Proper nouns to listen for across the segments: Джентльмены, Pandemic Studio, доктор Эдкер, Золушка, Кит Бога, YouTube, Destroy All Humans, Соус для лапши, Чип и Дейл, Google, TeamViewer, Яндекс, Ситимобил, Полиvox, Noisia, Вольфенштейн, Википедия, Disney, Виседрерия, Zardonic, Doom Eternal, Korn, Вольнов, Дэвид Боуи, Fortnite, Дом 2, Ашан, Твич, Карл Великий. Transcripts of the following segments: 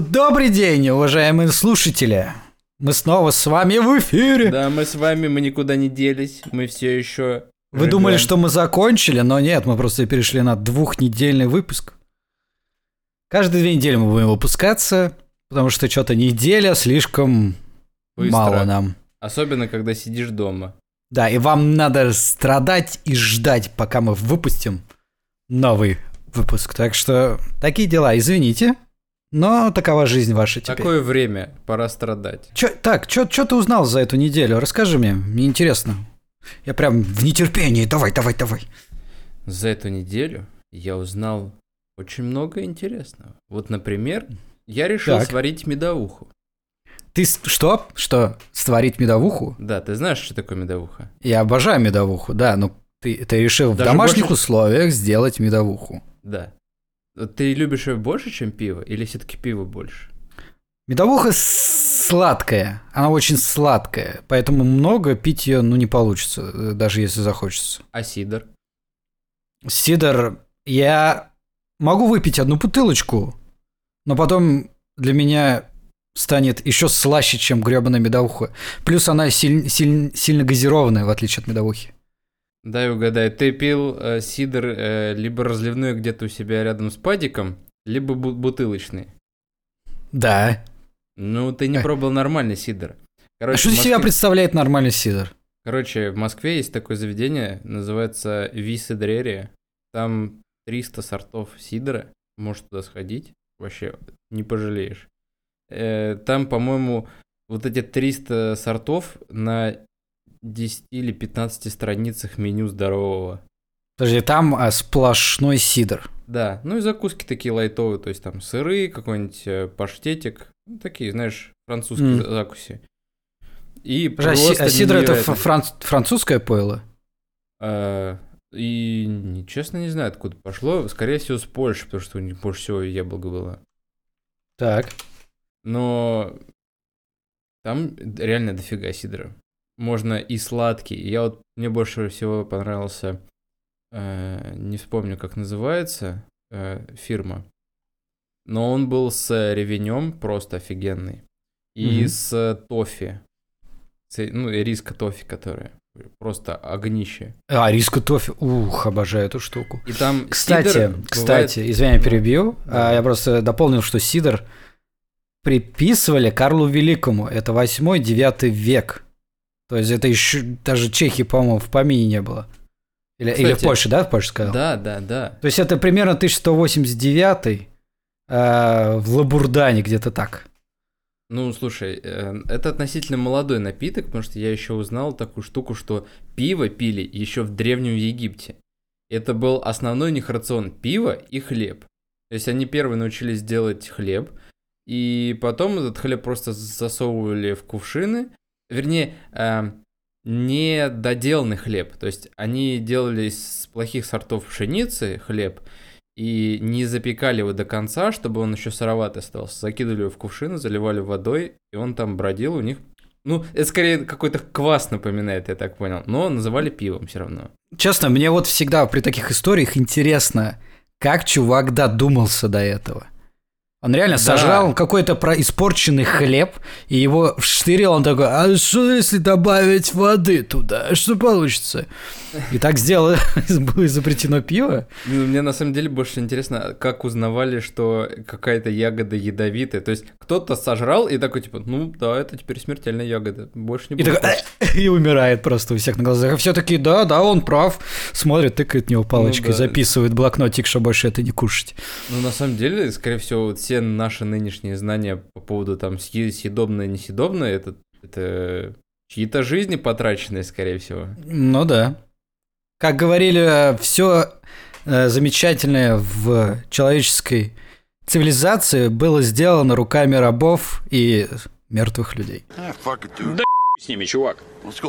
Добрый день, уважаемые слушатели. Мы снова с вами в эфире. Да, мы с вами, мы никуда не делись. Мы все еще... Вы думали, что мы закончили, но нет, мы просто перешли на двухнедельный выпуск. Каждые 2 недели мы будем выпускаться, потому что что-то неделя слишком быстро. Мало нам. Особенно, когда сидишь дома. Да, и вам надо страдать и ждать, пока мы выпустим новый выпуск. Так что такие дела, извините, но такова жизнь ваша теперь. Такое время, пора страдать. Чё ты узнал за эту неделю? Расскажи мне интересно. Я прям в нетерпении, давай. За эту неделю я узнал очень много интересного. Вот, например, я решил сварить медовуху. Ты что? Что? Сварить медовуху? Да, ты знаешь, что такое медовуха? Я обожаю медовуху, да, но ты решил даже в домашних условиях сделать медовуху. Да. Ты любишь ее больше, чем пиво, или все-таки пиво больше? Медовуха сладкая, она очень сладкая, поэтому много пить ее, не получится, даже если захочется. А сидр? Сидр, я могу выпить 1 бутылочку, но потом для меня... станет еще слаще, чем гребаная медовуха. Плюс она сильно газированная, в отличие от медовухи. Дай угадаю, ты пил сидр либо разливной где-то у себя рядом с падиком, либо бутылочный. Да. Ну, ты не пробовал нормальный сидр. Короче, а что из себя представляет нормальный сидр? Короче, в Москве есть такое заведение, называется Виседрерия. Там 300 сортов сидра. Можешь туда сходить, вообще не пожалеешь. Там, по-моему, вот эти 300 сортов на 10 или 15 страницах меню здорового. Подожди, там сплошной сидр. Да, ну и закуски такие лайтовые, то есть там сыры, какой-нибудь паштетик, такие, знаешь, французские закуси. И а сидр это французское пойло? И честно не знаю, откуда пошло. Скорее всего, с Польши, потому что у них больше всего яблоко было. Так. Но там реально дофига сидра. Можно и сладкий. Мне больше всего понравился, не вспомню, как называется фирма, но он был с ревенем просто офигенный. И с тофи. Ну, и риска тофи, которая просто огнище. А, риска тофи. Ух, обожаю эту штуку. И там кстати, извини, перебью. Да. Я просто дополнил, что сидр... приписывали Карлу Великому. Это 8-9 век. То есть это еще даже Чехии, по-моему, в помине не было. Или в Польше, да? В Польше сказал? Да. То есть это примерно 1189 в Лабурдане, где-то так. Ну, слушай, это относительно молодой напиток, потому что я еще узнал такую штуку, что пиво пили еще в Древнем Египте. Это был основной у них рацион пива и хлеб. То есть они первые научились делать хлеб, и потом этот хлеб просто засовывали в кувшины. Вернее, недоделанный хлеб. То есть они делали из плохих сортов пшеницы хлеб и не запекали его до конца, чтобы он еще сыроватый остался. Закидывали его в кувшины, заливали водой, и он там бродил у них. Ну, это скорее какой-то квас напоминает, я так понял. Но называли пивом все равно. Честно, мне вот всегда при таких историях интересно, как чувак додумался до этого. Он реально сожрал какой-то испорченный хлеб, и его вштырил, он такой: а что если добавить воды туда, что получится? И так сделал, было изобретено пиво. Мне на самом деле больше интересно, как узнавали, что какая-то ягода ядовитая. То есть кто-то сожрал и такой, типа, ну да, это теперь смертельная ягода, больше не будет. И умирает просто у всех на глазах. А все такие, да, он прав. Смотрит, тыкает в него палочкой, записывает в блокнотик, что больше это не кушать. Ну, на самом деле, скорее всего, все наши нынешние знания по поводу там съедобное, несъедобное, это чьи-то жизни потраченные, скорее всего. Ну да. Как говорили, все замечательное в человеческой цивилизации было сделано руками рабов и мертвых людей. Да с ними, чувак.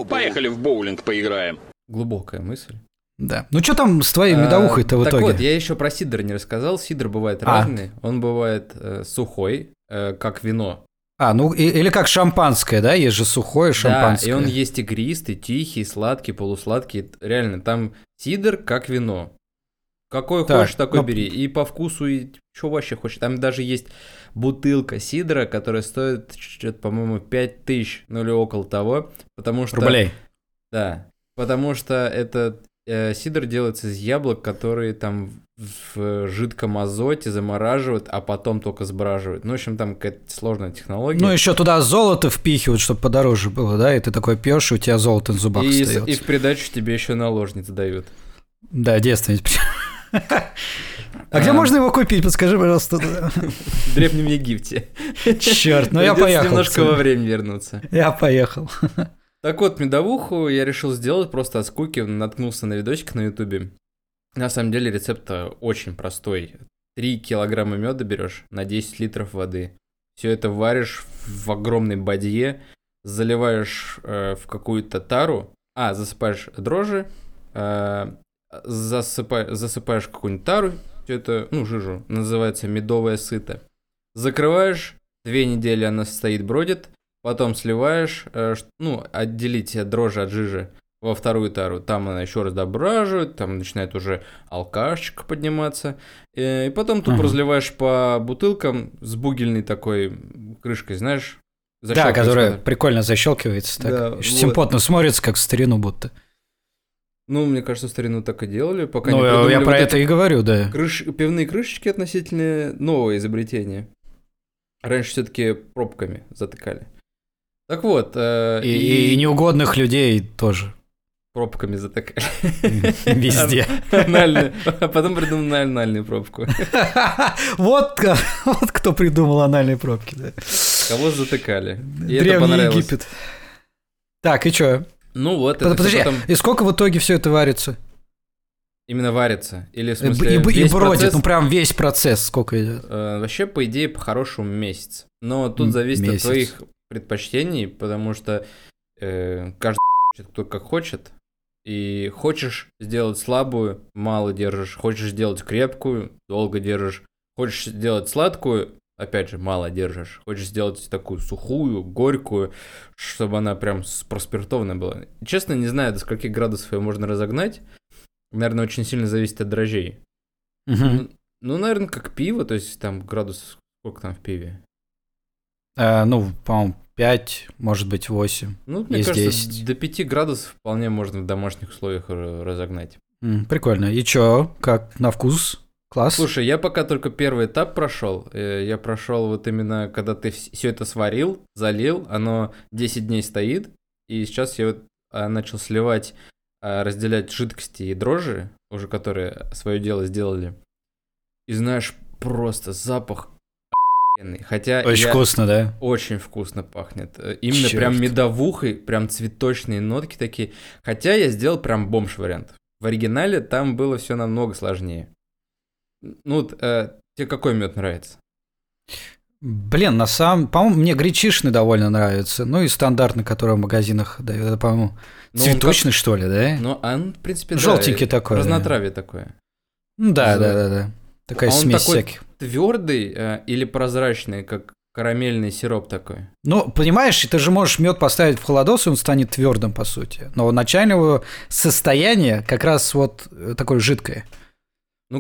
Поехали в боулинг поиграем. Глубокая мысль. Да. Ну что там с твоей медовухой-то в итоге? Так вот, я еще про сидр не рассказал. Сидр бывает разный. Он бывает сухой, как вино. Или как шампанское, да? Есть же сухое шампанское. Да, и он есть игристый, тихий, сладкий, полусладкий. Реально, там сидр как вино. Какой так, хочешь, такой бери. И по вкусу, и что вообще хочешь. Там даже есть бутылка сидра, которая стоит, что-то, по-моему, 5000, ну или около того. Потому что... Рублей. Да. Потому что этот сидр делается из яблок, которые там в жидком азоте замораживают, а потом только сбраживают. Ну, в общем, там какая-то сложная технология. Ну, еще туда золото впихивают, чтобы подороже было, да? И ты такой пьешь, и у тебя золото в зубах остается. И в придачу тебе еще наложницы дают. Да, девственность. А где можно его купить? Подскажи, пожалуйста. В Древнем Египте. Черт, ну я поехал. Немножко во время вернуться. Я поехал. Так вот, медовуху я решил сделать просто от скуки, наткнулся на видосик на Ютубе. На самом деле рецепт очень простой. 3 килограмма меда берешь на 10 литров воды. Все это варишь в огромной бадье, заливаешь в какую-то тару, засыпаешь дрожжи, засыпаешь какую-нибудь тару, все это, жижу, называется медовая сыта. Закрываешь, 2 недели она стоит, бродит, потом сливаешь, отделить дрожжи от жижи во вторую тару, там она еще раз дображивает, там начинает уже алкашечка подниматься, и потом тут разливаешь по бутылкам с бугельной такой крышкой, знаешь, защелкивается. Да, которая прикольно защелкивается, так, да, симпотно смотрится, как в старину будто. Ну, мне кажется, старину так и делали, пока не придумали. Ну, я про это и говорю, да. Пивные крышечки относительно новое изобретение. Раньше все-таки пробками затыкали. Так вот. И неугодных людей тоже. Пробками затыкали. Везде. А потом придумали анальную пробку. Вот кто придумал анальные пробки, да. Кого затыкали. Древний Египет. Так, и чё? Ну вот, подожди, потом... и сколько в итоге все это варится? Именно варится? Или, в смысле, весь бродит, процесс... прям весь процесс сколько идет? Вообще, по идее, по-хорошему месяц. Но тут зависит от твоих предпочтений, потому что каждый кто как хочет. И хочешь сделать слабую, мало держишь. Хочешь сделать крепкую, долго держишь. Хочешь сделать сладкую, опять же, мало держишь. Хочешь сделать такую сухую, горькую, чтобы она прям проспиртованная была. Честно, не знаю, до скольких градусов ее можно разогнать. Наверное, очень сильно зависит от дрожжей. Наверное, как пиво, то есть там градусов... Сколько там в пиве? По-моему, 5, может быть, 8. Мне кажется, 10. До 5 градусов вполне можно в домашних условиях разогнать. Прикольно. И чё, как на вкус? Класс. Слушай, я пока только первый этап прошел. Я прошел вот именно, когда ты все это сварил, залил, оно 10 дней стоит, и сейчас я вот начал сливать, разделять жидкости и дрожжи, уже которые свое дело сделали. И знаешь, просто запах охуенный. Хотя очень вкусно, да? Очень вкусно пахнет. Именно Черт. Прям медовухой, прям цветочные нотки такие. Хотя я сделал прям бомж-вариант. В оригинале там было все намного сложнее. Тебе какой мед нравится? Блин, по-моему, мне гречишный довольно нравится. И стандартный, который в магазинах дают. Это, по-моему, цветочный, что ли, да? В принципе, желтенький да, такой. Разнотравие такое. Да. Такая смесь всяких. Твердый или прозрачный, как карамельный сироп такой? Понимаешь, ты же можешь мед поставить в холодос, и он станет твердым, по сути. Но начальное состояние как раз вот такое жидкое.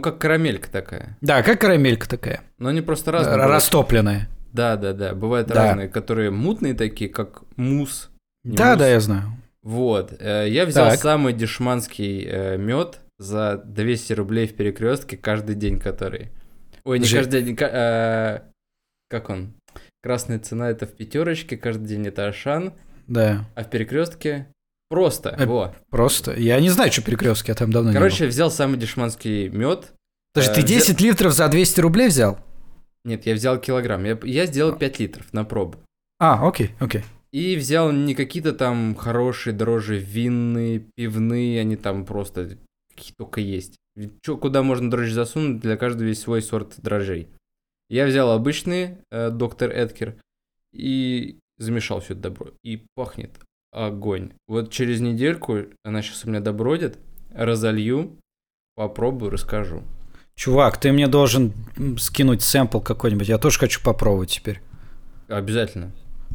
Как карамелька такая. Да, как карамелька такая. Но они просто разные. Растопленные. Да. Бывают разные, которые мутные такие, как мусс. Да, я знаю. Вот. Я взял самый дешманский мед за 200 рублей в перекрестке каждый день, который... Ой, не каждый день... Как он? Красная цена — это в пятерочке, каждый день — это Ашан. Да. А в перекрестке... Просто, Просто? Я не знаю, что перекрестки, я там давно не был. Короче, я взял самый дешманский мед. Подожди, ты 10 литров за 200 рублей взял? Нет, я взял килограмм. Я сделал 5 литров на пробу. Окей. И взял не какие-то там хорошие дрожжи винные, пивные, они там просто какие только есть. Куда можно дрожжи засунуть, для каждого есть свой сорт дрожжей. Я взял обычные, доктор Эдкер, и замешал все это добро. И пахнет... Огонь. Вот через недельку она сейчас у меня добродит, разолью, попробую, расскажу. Чувак, ты мне должен скинуть сэмпл какой-нибудь, я тоже хочу попробовать теперь. Обязательно.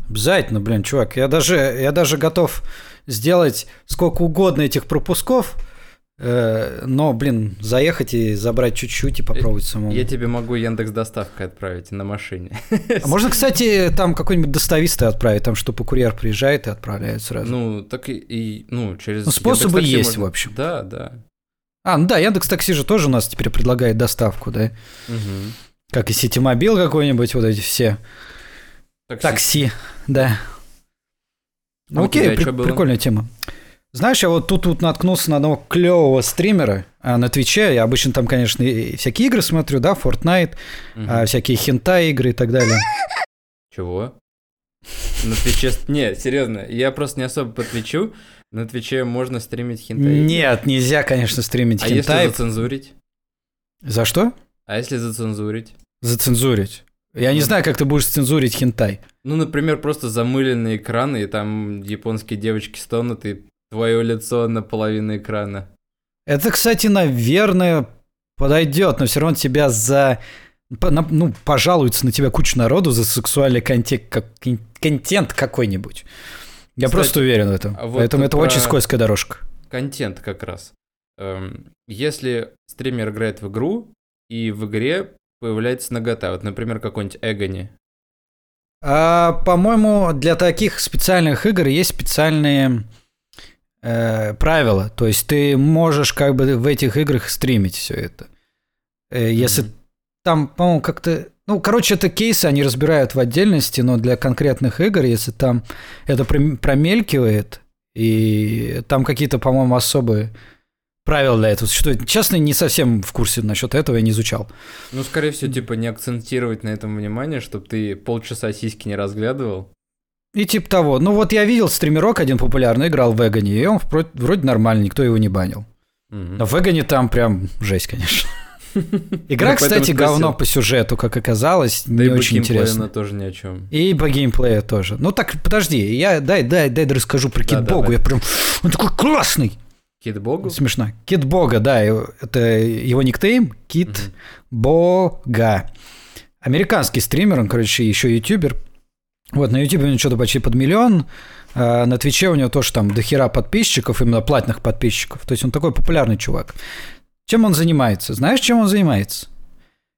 Обязательно, блин, чувак, я даже готов сделать сколько угодно этих пропусков, Но, блин, заехать и забрать чуть-чуть и попробовать самому. Я тебе могу Яндекс доставкой отправить на машине. А можно, кстати, там какой-нибудь достависта отправить, там, чтобы курьер приезжает и отправляет сразу. Ну, так и ну, через... Ну, способы есть, можно... в общем. Да, да. А, ну да, Яндекс.Такси же тоже у нас теперь предлагает доставку, да? Угу. Как и Ситимобил какой-нибудь, вот эти все. Такси, да. Ну, окей, прикольная тема. Знаешь, я вот тут наткнулся на одного клевого стримера на Твиче. Я обычно там, конечно, и всякие игры смотрю, да, Fortnite, всякие хентай-игры и так далее. Чего? На Твиче... Не, серьезно, я просто не особо по Твичу. На Твиче можно стримить хентай. Нет, нельзя, конечно, стримить хентай. А если зацензурить? За что? А если зацензурить? Зацензурить? Я не знаю, как ты будешь цензурить хентай. Ну, например, просто замыленные экраны, и там японские девочки стонут, и твое лицо на половину экрана. Это, кстати, наверное, подойдет, но все равно тебя ну, пожалуются на тебя куча народу за сексуальный контент какой-нибудь. Я кстати, просто уверен в этом. Вот поэтому это очень скользкая дорожка. Контент как раз. Если стример играет в игру, и в игре появляется нагота. Вот, например, какой-нибудь Agony. По-моему, для таких специальных игр есть специальные правила. То есть ты можешь как бы в этих играх стримить все это. Если там, по-моему, как-то... Ну, короче, это кейсы, они разбирают в отдельности, но для конкретных игр, если там это промелькивает, и там какие-то, по-моему, особые... правила для этого существует. Честно, не совсем в курсе насчет этого, я не изучал. Ну, скорее всего, типа, не акцентировать на этом внимание, чтобы ты полчаса сиськи не разглядывал. И типа того. Ну, вот я видел стримерок один популярный, играл в Agony, и он вроде нормально, никто его не банил. Но в Agony там прям жесть, конечно. Игра, кстати, говно по сюжету, как оказалось, не очень интересно. И по геймплею тоже ни о чем. И по геймплею тоже. Ну, так, подожди, я дай расскажу про Кит Богу. Я прям... Он такой классный! Кит Бога? Смешно. Кит Бога, да, это его никнейм. Кит Бога. Американский стример, он, короче, еще ютубер. Вот, на ютубе у него что-то почти под миллион, а на твиче у него тоже там дохера подписчиков, именно платных подписчиков. То есть он такой популярный чувак. Чем он занимается? Знаешь, чем он занимается?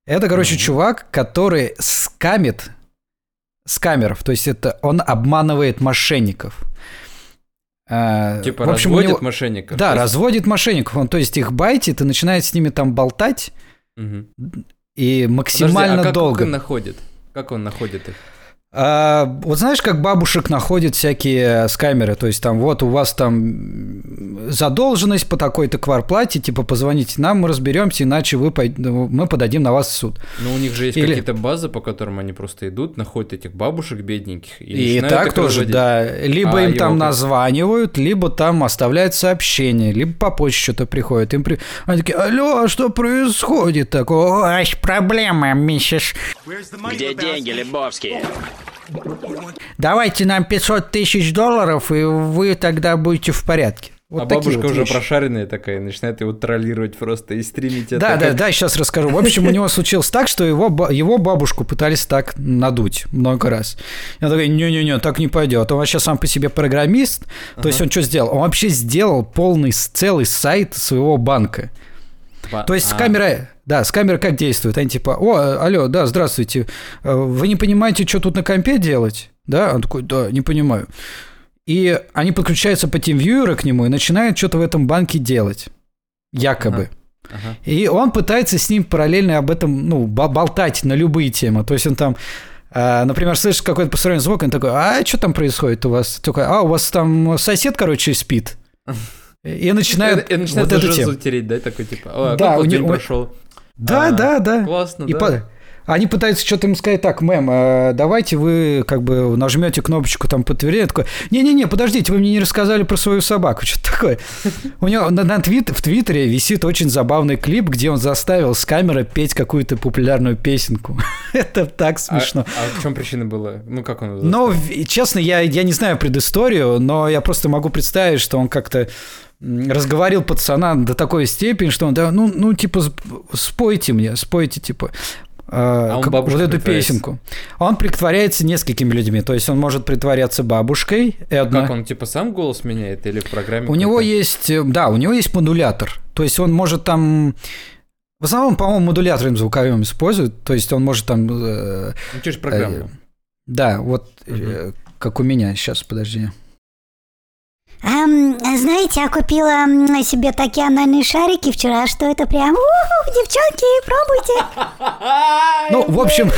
Это, короче, чувак, который скамит скамеров. То есть это он обманывает мошенников. Типа в общем, разводит мошенников. Да, разводит мошенников. Он, то есть, их байтит и начинает с ними там болтать. И максимально долго. Как он находит? Как он находит их? Вот знаешь, как бабушек находят всякие скамеры. То есть, там, вот у вас там задолженность по такой-то кварплате, типа, позвоните нам, мы разберемся, иначе мы подадим на вас в суд. Но у них же есть какие-то базы, по которым они просто идут, находят этих бабушек бедненьких. И так тоже, разводить. Да. Либо им там названивают, либо там оставляют сообщение, либо по почте что-то приходит. Они такие, алло, а что происходит? Такое, ой, проблема, миссис. Где деньги, Лебовский? Давайте нам $500 тысяч, и вы тогда будете в порядке. Вот а бабушка вот уже вещи. Прошаренная такая, начинает его троллировать просто и стримить. Это да, сейчас расскажу. В общем, у него случилось так, что его бабушку пытались так надуть много раз. Я такой, не-не-не, так не пойдет. Он вообще сам по себе программист. То есть он что сделал? Он вообще сделал полный целый сайт своего банка. То есть с камеры как действует? Они типа, о, алло, да, здравствуйте, вы не понимаете, что тут на компе делать? Да? Он такой, да, не понимаю. И они подключаются по TeamViewer к нему и начинают что-то в этом банке делать. Якобы. И он пытается с ним параллельно об этом, ну, болтать на любые темы. То есть он там, например, слышит какой-то посторонний звук, он такой, а что там происходит у вас? Такой, а, у вас там сосед, короче, спит. И начинают вот эту тему. Тереть, да, такой типа, а да, как вот день прошел? Да, да, да. Классно, и да. Они пытаются что-то им сказать, так, мэм, давайте вы как бы нажмете кнопочку там подтвердить, такой, не-не-не, подождите, вы мне не рассказали про свою собаку, что-то такое. У него в Твиттере висит очень забавный клип, где он заставил с камеры петь какую-то популярную песенку. Это так смешно. А в чем причина была? Ну, как он заставил? Ну, честно, я не знаю предысторию, но я просто могу представить, что он как-то разговорил пацана до такой степени, что он, да, ну, типа, спойте мне, спойте, типа... вот эту песенку. Он притворяется несколькими людьми. То есть он может притворяться бабушкой. Как он типа сам голос меняет или в программе? У него есть, да, у него есть модулятор. То есть он может там. В основном, по-моему, модулятором звуковым используют. То есть он может там. Ну, через программу. Да, вот как у меня сейчас, подожди. Знаете, я купила себе такие анальные шарики вчера, что это прям... девчонки, пробуйте! Ну, в общем,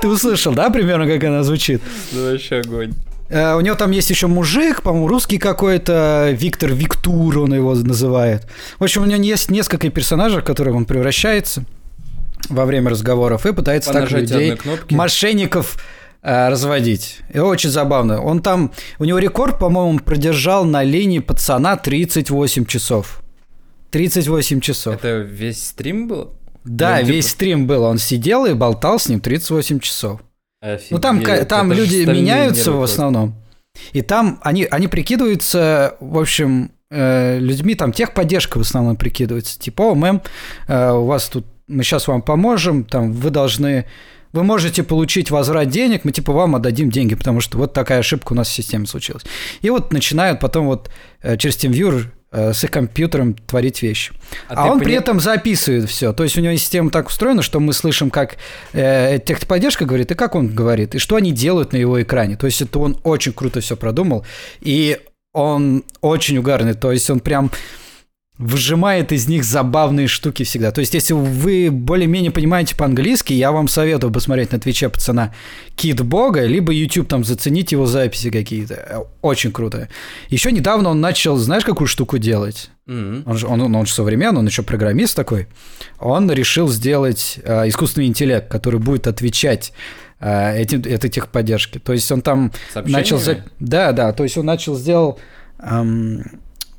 ты услышал, да, примерно, как она звучит? Ну, вообще огонь. У него там есть еще мужик, по-моему, русский какой-то, Виктор Виктур он его называет. В общем, у него есть несколько персонажей, в которых он превращается во время разговоров и пытается так людей, мошенников... разводить. И очень забавно. Он там... У него рекорд, по-моему, продержал на линии пацана 38 часов. 38 часов. Это весь стрим был? Да, ну, весь стрим был. Он сидел и болтал с ним 38 часов. Офигеть. Ну, там люди меняются в основном. И там они прикидываются, в общем, людьми, там техподдержка в основном прикидывается. Типа, мэм, у вас тут... Мы сейчас вам поможем, там, вы должны... Вы можете получить возврат денег, мы типа вам отдадим деньги, потому что вот такая ошибка у нас в системе случилась. И вот начинают потом вот через TeamViewer с их компьютером творить вещи. А он при этом записывает все. То есть у него система так устроена, что мы слышим, как техподдержка говорит, и как он говорит, и что они делают на его экране. То есть это он очень круто все продумал, и он очень угарный. То есть он прям... выжимает из них забавные штуки всегда. То есть, если вы более-менее понимаете по-английски, я вам советую посмотреть на Твиче пацана Кит Бога, либо YouTube там заценить его записи какие-то. Очень круто. Еще недавно он начал, знаешь, какую штуку делать? Он же современный, он еще программист такой. Он решил сделать искусственный интеллект, который будет отвечать этой техподдержке. То есть, он там начал... Да, то есть, он начал сделал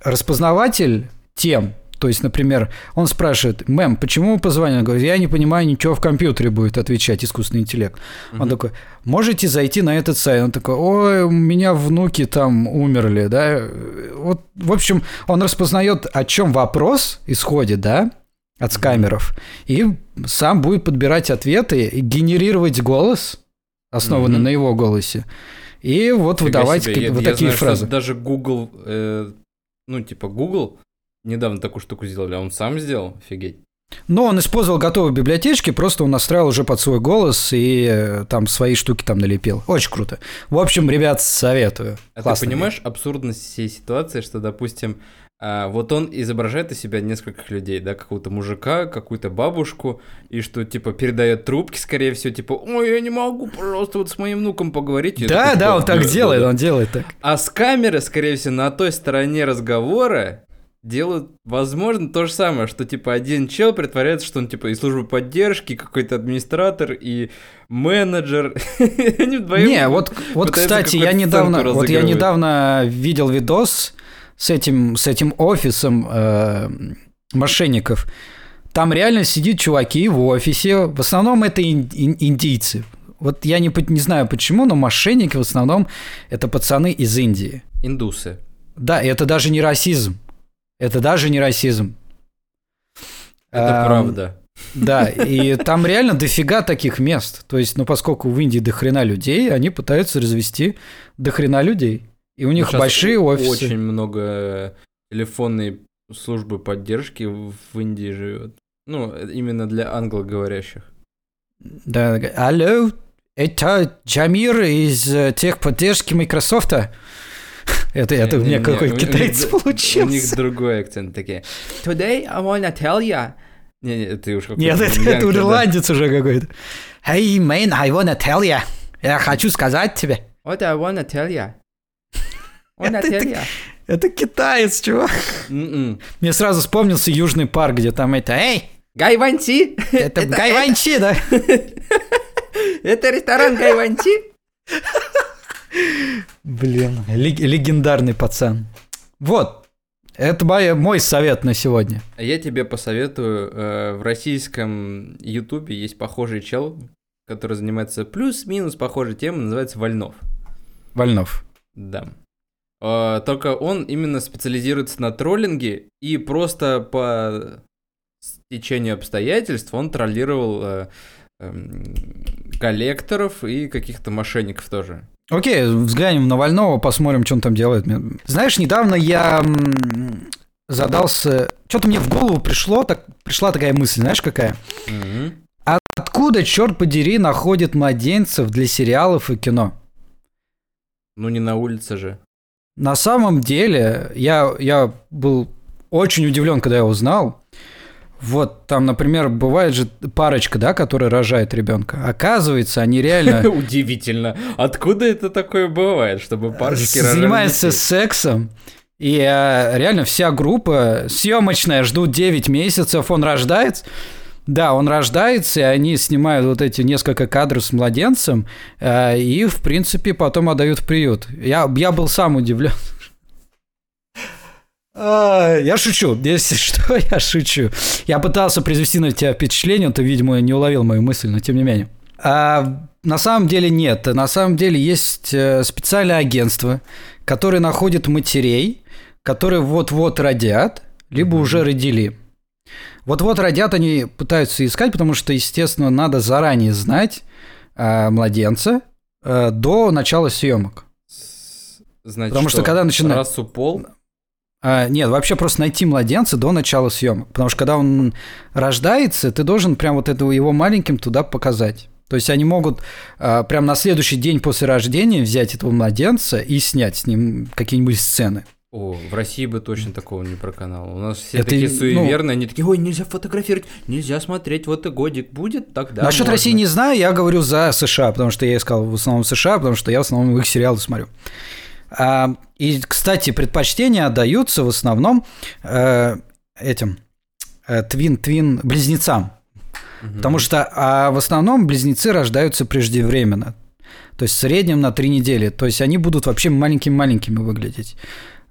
распознаватель тем. То есть, например, он спрашивает, мэм, почему вы позвонили? Он говорит, я не понимаю, ничего в компьютере будет отвечать искусственный интеллект. Он такой, можете зайти на этот сайт? Он такой, ой, у меня внуки там умерли, да? Вот, в общем, он распознает, о чем вопрос исходит, да, от скамеров, и сам будет подбирать ответы и генерировать голос, основанный на его голосе, и вот выдавать вот такие фразы. Даже Google, Google недавно такую штуку сделали, а он сам сделал? Офигеть. Но он использовал готовые библиотечки, просто он настраивал уже под свой голос и там свои штуки там налепил. Очень круто. В общем, ребят, советую. А классный, ты понимаешь абсурдность всей ситуации, что, допустим, вот он изображает из себя нескольких людей, да, какого-то мужика, какую-то бабушку, и что, типа, передает трубки, скорее всего, типа, ой, я не могу, пожалуйста, вот с моим внуком поговорить. Да, он так делает, он делает так. А с камеры, скорее всего, на той стороне разговора делают, возможно, то же самое, что, типа, один чел притворяется, что он, типа, и служба поддержки, какой-то администратор, и менеджер. Они вдвоем... Не, вот, кстати, я недавно видел видос с этим офисом мошенников. Там реально сидят чуваки в офисе, в основном это индийцы. Вот я не знаю почему, но мошенники в основном это пацаны из Индии. Индусы. Да, и это даже не расизм. Это правда. Да, и там реально дофига таких мест. То есть, поскольку в Индии дохрена людей, они пытаются развести дохрена людей. И у них большие офисы. Очень много телефонной службы поддержки в Индии живет. Именно для англоговорящих. Да, алло, это Джамир из техподдержки Microsoft'а. Это у меня какой-то китайец получился. У них другой акцент такие. Today I wanna tell you. Нет, ты уж какой-то. Нет, это ирландец уже какой-то. Hey, man, I wanna tell you. Я хочу сказать тебе. What I wanna tell you. Это китаец, чувак. Мне сразу вспомнился Южный парк, где там это... Эй, Гайванчи. Это Гайванчи, да? Это ресторан Гайванчи? Блин, легендарный пацан. Вот, это мой совет на сегодня. Я тебе посоветую, в российском ютубе есть похожий чел, который занимается плюс-минус похожей темой, называется Вольнов. Вольнов. Да. Только он именно специализируется на троллинге, и просто по стечению обстоятельств он троллировал коллекторов и каких-то мошенников тоже. Окей, взглянем на Вольнова, посмотрим, что он там делает. Знаешь, недавно я задался... Что-то мне в голову пришла такая мысль, знаешь, какая? Mm-hmm. Откуда, черт подери, находят младенцев для сериалов и кино? Ну, не на улице же. На самом деле, я был очень удивлен, когда я узнал. Вот, там, например, бывает же парочка, да, которая рожает ребенка. Оказывается, они реально... Удивительно. Откуда это такое бывает, чтобы парочки рожали? Занимаются сексом. И реально вся группа съемочная, ждут 9 месяцев, он рождается. Да, он рождается, и они снимают вот эти несколько кадров с младенцем, и, в принципе, потом отдают в приют. Я был сам удивлен. Я шучу, если что, я шучу. Я пытался произвести на тебя впечатление, ты, видимо, не уловил мою мысль, но тем не менее. На самом деле нет. На самом деле есть специальное агентство, которое находит матерей, которые вот-вот родят, либо уже родили. Вот-вот родят, они пытаются искать, потому что, естественно, надо заранее знать младенца до начала съемок. Значит, потому что когда начинают... Расу, пол? Нет, вообще просто найти младенца до начала съемок. Потому что когда он рождается, ты должен прям вот этого его маленьким туда показать. То есть они могут прям на следующий день после рождения взять этого младенца и снять с ним какие-нибудь сцены. О, в России бы точно такого не проканало. У нас все такие суеверные, они такие: ой, нельзя фотографировать, нельзя смотреть, вот и годик будет, тогда можно. Насчет России не знаю, я говорю за США, потому что я искал в основном США, потому что я в основном их сериалы смотрю. И, кстати, предпочтения отдаются в основном этим близнецам. Угу. Потому что в основном близнецы рождаются преждевременно. То есть в среднем на 3 недели. То есть они будут вообще маленькими-маленькими выглядеть.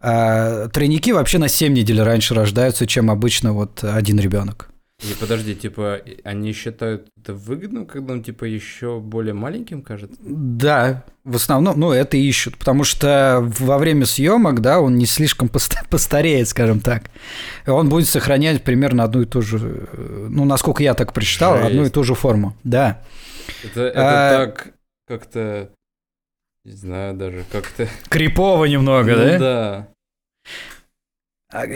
Тройники вообще на 7 недель раньше рождаются, чем обычно вот один ребенок. И подожди, типа, они считают это выгодным, когда он, типа, еще более маленьким кажется? Да, в основном, ну, это ищут, потому что во время съемок, да, он не слишком постареет, скажем так. Он будет сохранять примерно одну и ту же, ну, насколько я так прочитал, одну и ту же форму, да. Это так как-то... Не знаю даже, как-то... Крипово немного, ну, да? Да.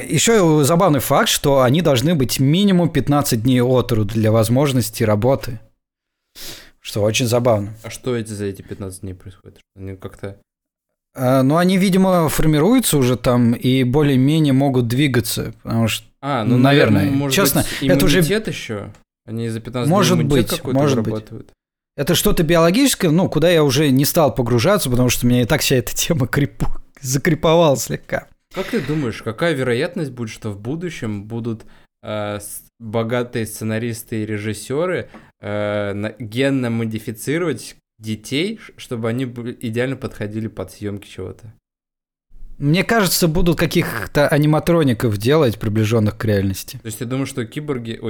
Еще забавный факт, что они должны быть минимум 15 дней от роду для возможности работы. Что очень забавно. А что за эти 15 дней происходит? Они как-то... Ну, они, видимо, формируются уже там и более-менее могут двигаться, потому что... ну, наверное, может честно, быть, это уже еще? Они за 15 дней иммунитет какой-то вырабатывают? Это что-то биологическое, ну, куда я уже не стал погружаться, потому что у меня и так вся эта тема закриповала слегка. Как ты думаешь, какая вероятность будет, что в будущем будут богатые сценаристы и режиссеры генно модифицировать детей, чтобы они идеально подходили под съемки чего-то? Мне кажется, будут каких-то аниматроников делать, приближенных к реальности. То есть ты думаешь, что киборги...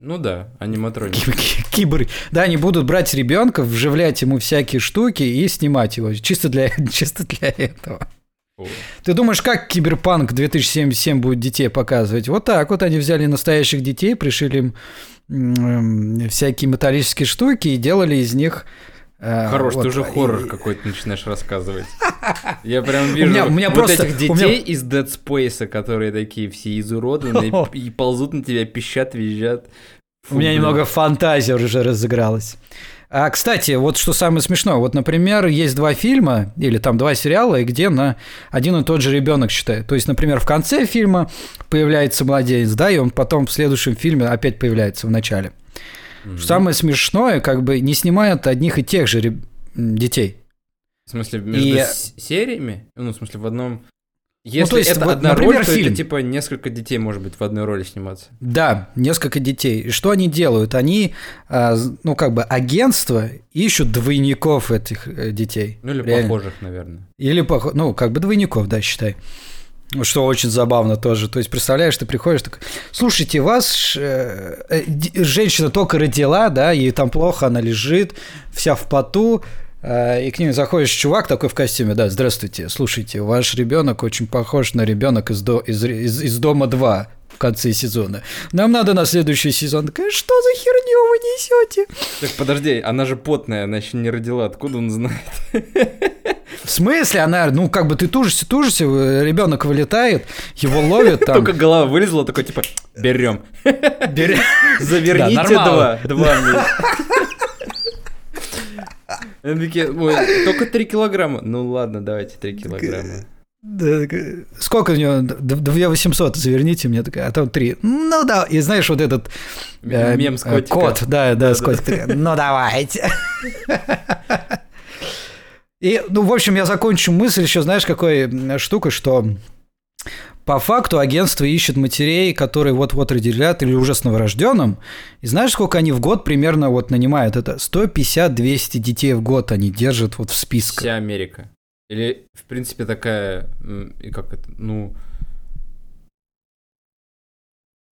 Ну да, аниматроники. Киборги. Да, они будут брать ребенка, вживлять ему всякие штуки и снимать его. Чисто для этого. О. Ты думаешь, как Киберпанк 2077 будет детей показывать? Вот так вот они взяли настоящих детей, пришили им всякие металлические штуки и делали из них... Хорош, вот, ты уже хоррор какой-то начинаешь рассказывать. Я прям вижу у меня вот просто, этих детей из Dead Space, которые такие все изуродованные и ползут на тебя, пищат, визжат. Фу, у меня немного фантазия уже разыгралась. Кстати, вот что самое смешное. Вот, например, есть 2 фильма, или там 2 сериала, где на один и тот же ребенок считает. То есть, например, в конце фильма появляется младенец, да, и он потом в следующем фильме опять появляется в начале. Самое смешное, как бы не снимают одних и тех же детей. В смысле, между сериями? Ну, в смысле, в одном... Если то есть, это вот, одна например, роль, то фильм. Это типа несколько детей, может быть, в одной роли сниматься. Да, несколько детей. И что они делают? Они, ну, как бы агентство ищут двойников этих детей. Ну, или реально. Похожих, наверное. Или похожих, ну, как бы двойников, да, считай. Что очень забавно тоже. То есть, представляешь, ты приходишь, такой: слушайте, вас женщина только родила, да, ей там плохо, она лежит, вся в поту, и к ним заходишь чувак такой в костюме, да, здравствуйте, слушайте, ваш ребенок очень похож на ребенок из «Дома 2». в конце сезона. Нам надо на следующий сезон. Что за херню вы несете? Так подожди, она же потная, она еще не родила, откуда он знает? В смысле? Она, ну, как бы ты тужишься, ребенок вылетает, его ловят там. Только голова вылезла, такой, типа, берем. Заверните два. Только 3 килограмма. Ну ладно, давайте 3 килограмма. Сколько у него? 2800, заверните мне, такая, а там 3. Ну да, и знаешь, вот этот мем с котиком. Кот, да, с котиком. Ну давайте. И, ну, в общем, я закончу мысль еще, знаешь, какой штукой, что по факту агентство ищет матерей, которые вот-вот родят или уже с новорожденным. И знаешь, сколько они в год примерно вот нанимают? Это 150-200 детей в год они держат вот в списках. Вся Америка. Или, в принципе, такая... Как это? Ну...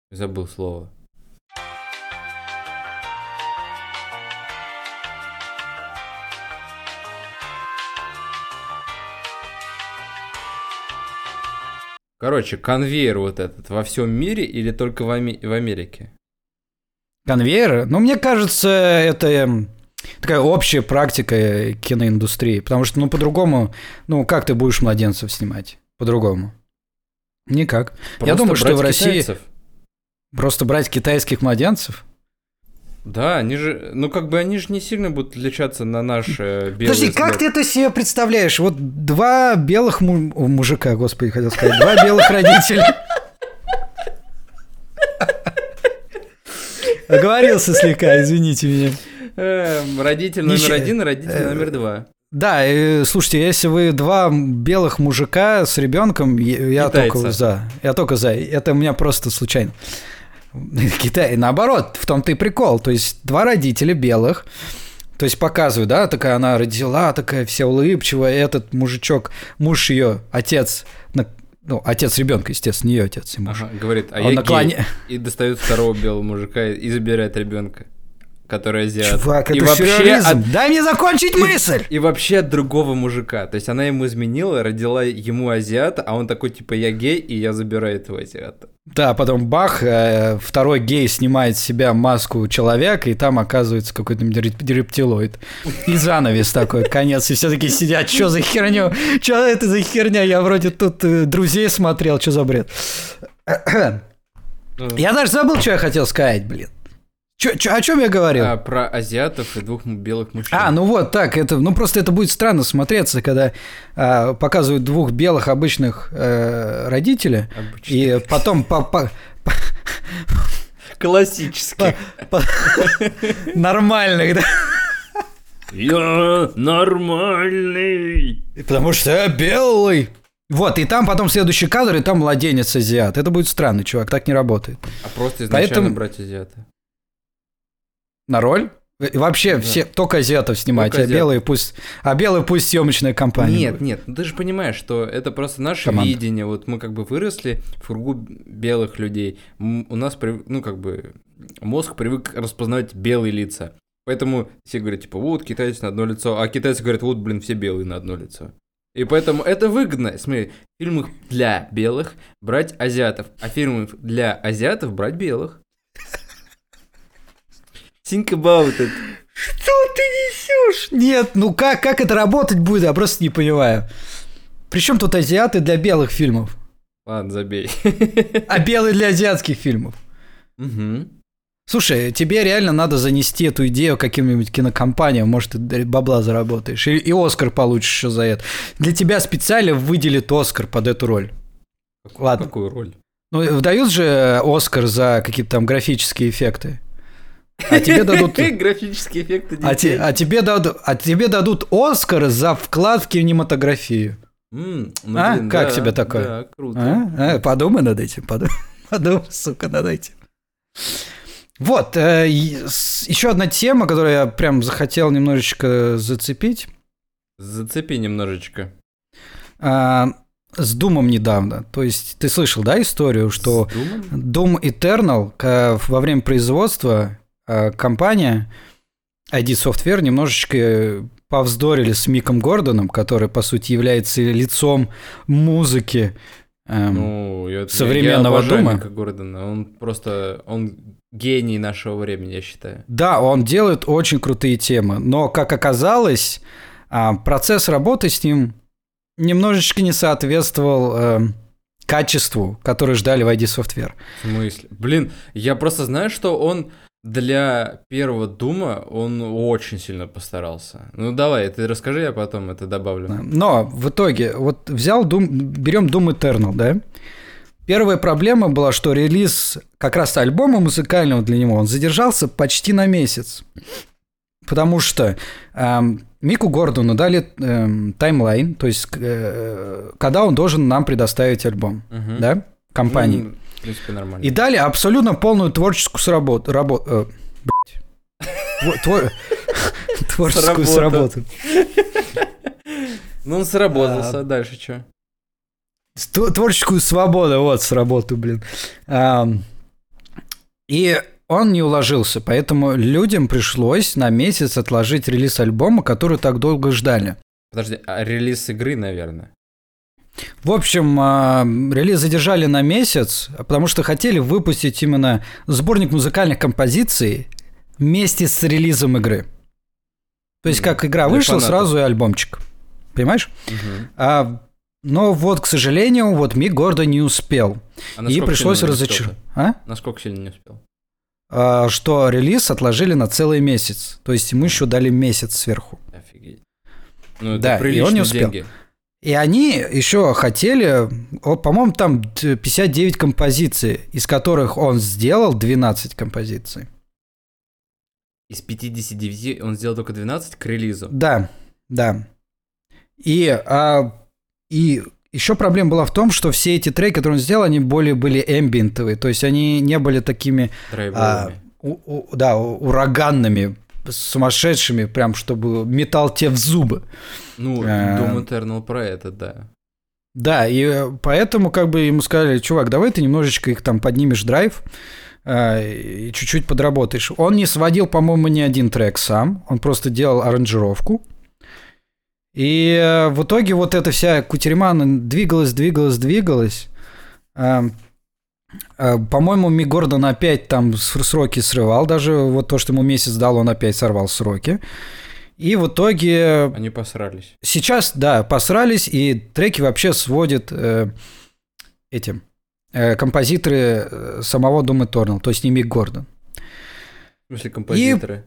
Забыл слово. Короче, конвейер вот этот во всем мире или только в Америке? Конвейер? Ну, мне кажется, это такая общая практика киноиндустрии. Потому что, ну, по-другому, ну, как ты будешь младенцев снимать? По-другому. Никак. Просто я думаю, что в России... Китайцев. Просто брать китайских младенцев? Да, они же... Ну, как бы они же не сильно будут отличаться на наш белый... Подожди, взгляд. Как ты это себе представляешь? Вот два белых мужика, господи, хотел сказать. Два белых родителя. Оговорился слегка, извините меня. Родитель номер 1, родитель номер 2. Да, слушайте, если вы два белых мужика с ребенком, я только за. Я только за. Это у меня просто случайно. Китай, наоборот, в том-то и прикол. То есть, два родителя белых, то есть, показывают, да, такая она родила, такая вся улыбчивая, этот мужичок, муж ее, отец, ну, отец ребенка, естественно, не ее отец и муж. Ага, говорит, а он я гей, и достает второго белого мужика и забирает ребенка, который азиат. Чувак, это сюрреализм. Дай мне закончить мысль! И вообще от другого мужика. То есть, она ему изменила, родила ему азиата, а он такой, типа, я гей, и я забираю этого азиата. Да, потом бах, второй гей снимает с себя маску человека, и там оказывается какой-то рептилоид. И занавес такой, конец, и все такие сидят, что за херню? Что это за херня? Я вроде тут друзей смотрел, что за бред? Я даже забыл, что я хотел сказать, блин. О чем я говорил? Про азиатов и двух белых мужчин. Ну вот так. Это, ну просто это будет странно смотреться, когда показывают двух белых обычных родителей. И потом... Классически. Нормальных, да? Я нормальный. Потому что я белый. Вот, и там потом следующий кадр, и там младенец азиат. Это будет странно, чувак, так не работает. А просто изначально брать азиата. На роль? И вообще, да. Все только азиатов снимать, только азиат. а белые пусть съемочная компания. Нет, ну ты же понимаешь, что это просто наше видение. Вот мы как бы выросли в кругу белых людей. У нас, ну как бы, мозг привык распознавать белые лица. Поэтому все говорят, типа, вот китайцы на одно лицо, а китайцы говорят, вот, блин, все белые на одно лицо. И поэтому это выгодно. Смотри, в фильмах для белых брать азиатов, а в фильмах для азиатов брать белых. Think about it. Что ты несешь? Нет, ну как это работать будет, я просто не понимаю. Причем тут азиаты для белых фильмов? Ладно, забей. А белые для азиатских фильмов? Угу. Слушай, тебе реально надо занести эту идею каким-нибудь кинокомпаниям, может, ты бабла заработаешь, и Оскар получишь еще за это. Для тебя специально выделит Оскар под эту роль. Ладно. Какую роль? Ну, дают же Оскар за какие-то там графические эффекты. А тебе дадут... Графические эффекты детей. А тебе дадут Оскар за вклад в кинематографию. Ну, блин, как тебе такое? Да, круто. Подумай над этим. Подумай, сука, над этим. Вот. Еще одна тема, которую я прям захотел немножечко зацепить. Зацепи немножечко. С Думом недавно. То есть, ты слышал, да, историю, что Doom Eternal во время производства... Компания ID Software немножечко повздорили с Миком Гордоном, который, по сути, является лицом музыки современного Дума. Мика Гордона. Он гений нашего времени, я считаю. Да, он делает очень крутые темы, но, как оказалось, процесс работы с ним немножечко не соответствовал качеству, которое ждали в ID Software. В смысле? Блин, я просто знаю, что он для первого Дума он очень сильно постарался. Ну давай, ты расскажи, я потом это добавлю. Но в итоге, вот взял Doom, берем Doom Eternal, да? Первая проблема была, что релиз как раз альбома музыкального для него, он задержался почти на месяц. Потому что Мику Гордону дали таймлайн, то есть когда он должен нам предоставить альбом, да, компании. Ну, в принципе, нормально. И дали абсолютно полную творческую сработу. Творческую сработу. Ну, он сработался, а дальше что? Творческую свободу, вот, сработу, блин. И он не уложился, поэтому людям пришлось на месяц отложить релиз альбома, который так долго ждали. Подожди, а релиз игры, наверное? В общем, релиз задержали на месяц, потому что хотели выпустить именно сборник музыкальных композиций вместе с релизом игры. То есть, как игра вышла, сразу и альбомчик. Понимаешь? Угу. Но вот, к сожалению, вот Мик Гордон не успел. А и пришлось разочаровать. А? Насколько сильно не успел? Что релиз отложили на целый месяц. То есть ему еще дали месяц сверху. Офигеть. Ну, это да, и он не успел. Деньги. И они еще хотели, по-моему, там 59 композиций, из которых он сделал 12 композиций. Из 59 он сделал только 12 к релизу? Да, да. И еще проблема была в том, что все эти треки, которые он сделал, они более были эмбиентовые, то есть они не были такими ураганными, сумасшедшими, прям чтобы металл тебе в зубы. Ну, Doom Eternal про это, да. Да, и поэтому как бы ему сказали, чувак, давай ты немножечко их там поднимешь драйв и чуть-чуть подработаешь. Он не сводил, по-моему, ни один трек сам, он просто делал аранжировку. И в итоге вот эта вся кутерьма двигалась. По-моему, Мик Гордон опять там сроки срывал. Даже вот то, что ему месяц дал, он опять сорвал сроки. И в итоге... Они посрались. Сейчас, да, посрались, и треки вообще сводят композиторы самого Doom Eternal, то есть не Мик Гордон. В смысле композиторы?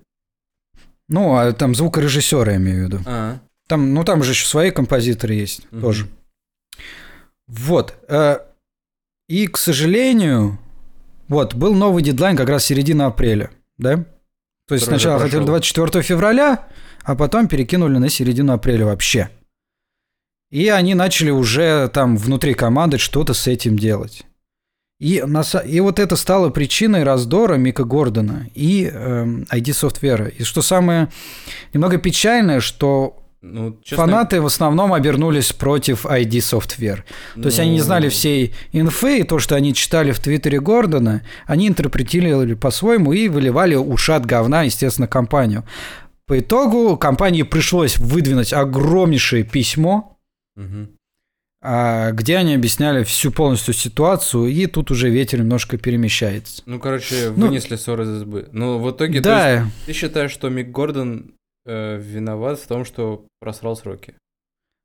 И, там звукорежиссеры, я имею в виду. А-а. Там же еще свои композиторы есть тоже. Вот. И, к сожалению, вот, был новый дедлайн как раз середина апреля, да? То есть сначала хотели 24 февраля, а потом перекинули на середину апреля вообще. И они начали уже там внутри команды что-то с этим делать. И вот это стало причиной раздора Мика Гордона и ID Software. И что самое немного печальное, что фанаты в основном обернулись против ID Software. То есть они не знали всей инфы, и то, что они читали в Твиттере Гордона, они интерпретировали по-своему и выливали ушат говна, естественно, компанию. По итогу компании пришлось выдвинуть огромнейшее письмо, где они объясняли всю полностью ситуацию, и тут уже ветер немножко перемещается. Вынесли ссор из избы. Но в итоге да. То есть, ты считаешь, что Мик Гордон виноват в том, что просрал сроки?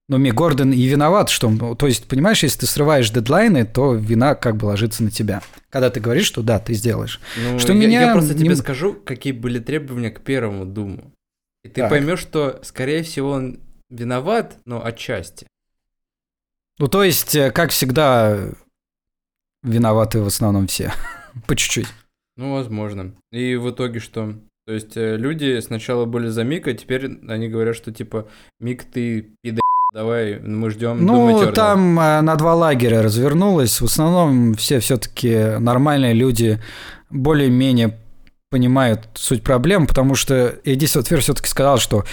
Но Мик Гордон и виноват, что... То есть, понимаешь, если ты срываешь дедлайны, то вина как бы ложится на тебя. Когда ты говоришь, что да, ты сделаешь. Я просто тебе скажу, какие были требования к первому Думу. И ты поймешь, что, скорее всего, он виноват, но отчасти. То есть, как всегда, виноваты в основном все. По чуть-чуть. Возможно. И в итоге что... То есть люди сначала были за Мика, теперь они говорят, что типа Мик, ты пидор, давай, мы ждем. Там на два лагеря развернулось. В основном все-таки нормальные люди более-менее понимают суть проблем, потому что ID Software все-таки сказал, что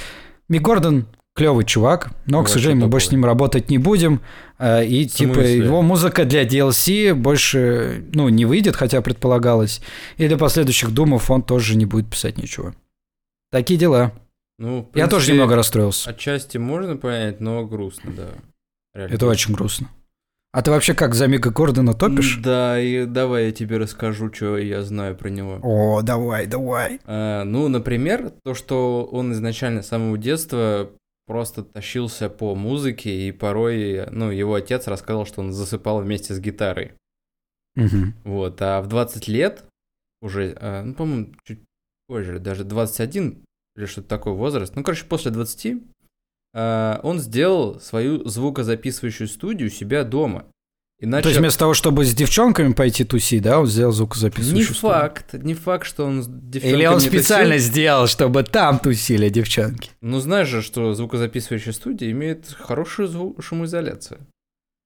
Мик Гордон клевый чувак, но, к сожалению, мы больше с ним работать не будем. И типа его музыка для DLC больше не выйдет, хотя предполагалось. И для последующих думов он тоже не будет писать ничего. Такие дела. Я тоже немного расстроился. Отчасти можно понять, но грустно, да. Реально. Это очень грустно. А ты вообще как за Мика Гордона топишь? Да, и давай я тебе расскажу, что я знаю про него. О, давай, давай. Ну, например, то, что он изначально с самого детства просто тащился по музыке, и порой, ну, его отец рассказывал, что он засыпал вместе с гитарой. Угу. Вот, а в 20 лет уже, ну, по-моему, чуть позже, даже 21 или что-то такое возраст, ну, короче, после 20... он сделал свою звукозаписывающую студию у себя дома. Иначе... То есть вместо того, чтобы с девчонками пойти тусить, да, он сделал звукозаписывающую студию? Не факт, что он с девчонками Или он специально тусил. Сделал, чтобы там тусили девчонки? Ну, знаешь же, что звукозаписывающая студия имеет хорошую шумоизоляцию.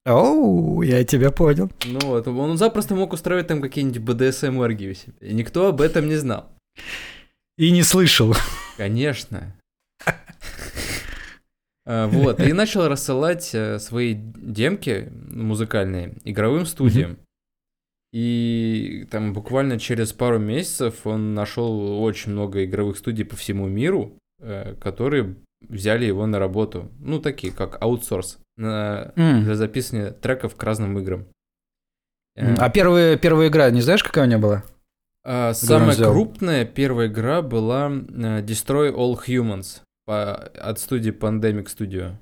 Оу, я тебя понял. Ну вот, он запросто мог устраивать там какие-нибудь БДСМ-оргии у себя. И никто об этом не знал. И не слышал. Конечно. Вот, и начал рассылать свои демки музыкальные игровым студиям. И там буквально через пару месяцев он нашел очень много игровых студий по всему миру, которые взяли его на работу. Ну, такие, как аутсорс, для записывания треков к разным играм. А первая игра, не знаешь, какая у меня была? Самая крупная первая игра была Destroy All Humans. От студии Pandemic Studio.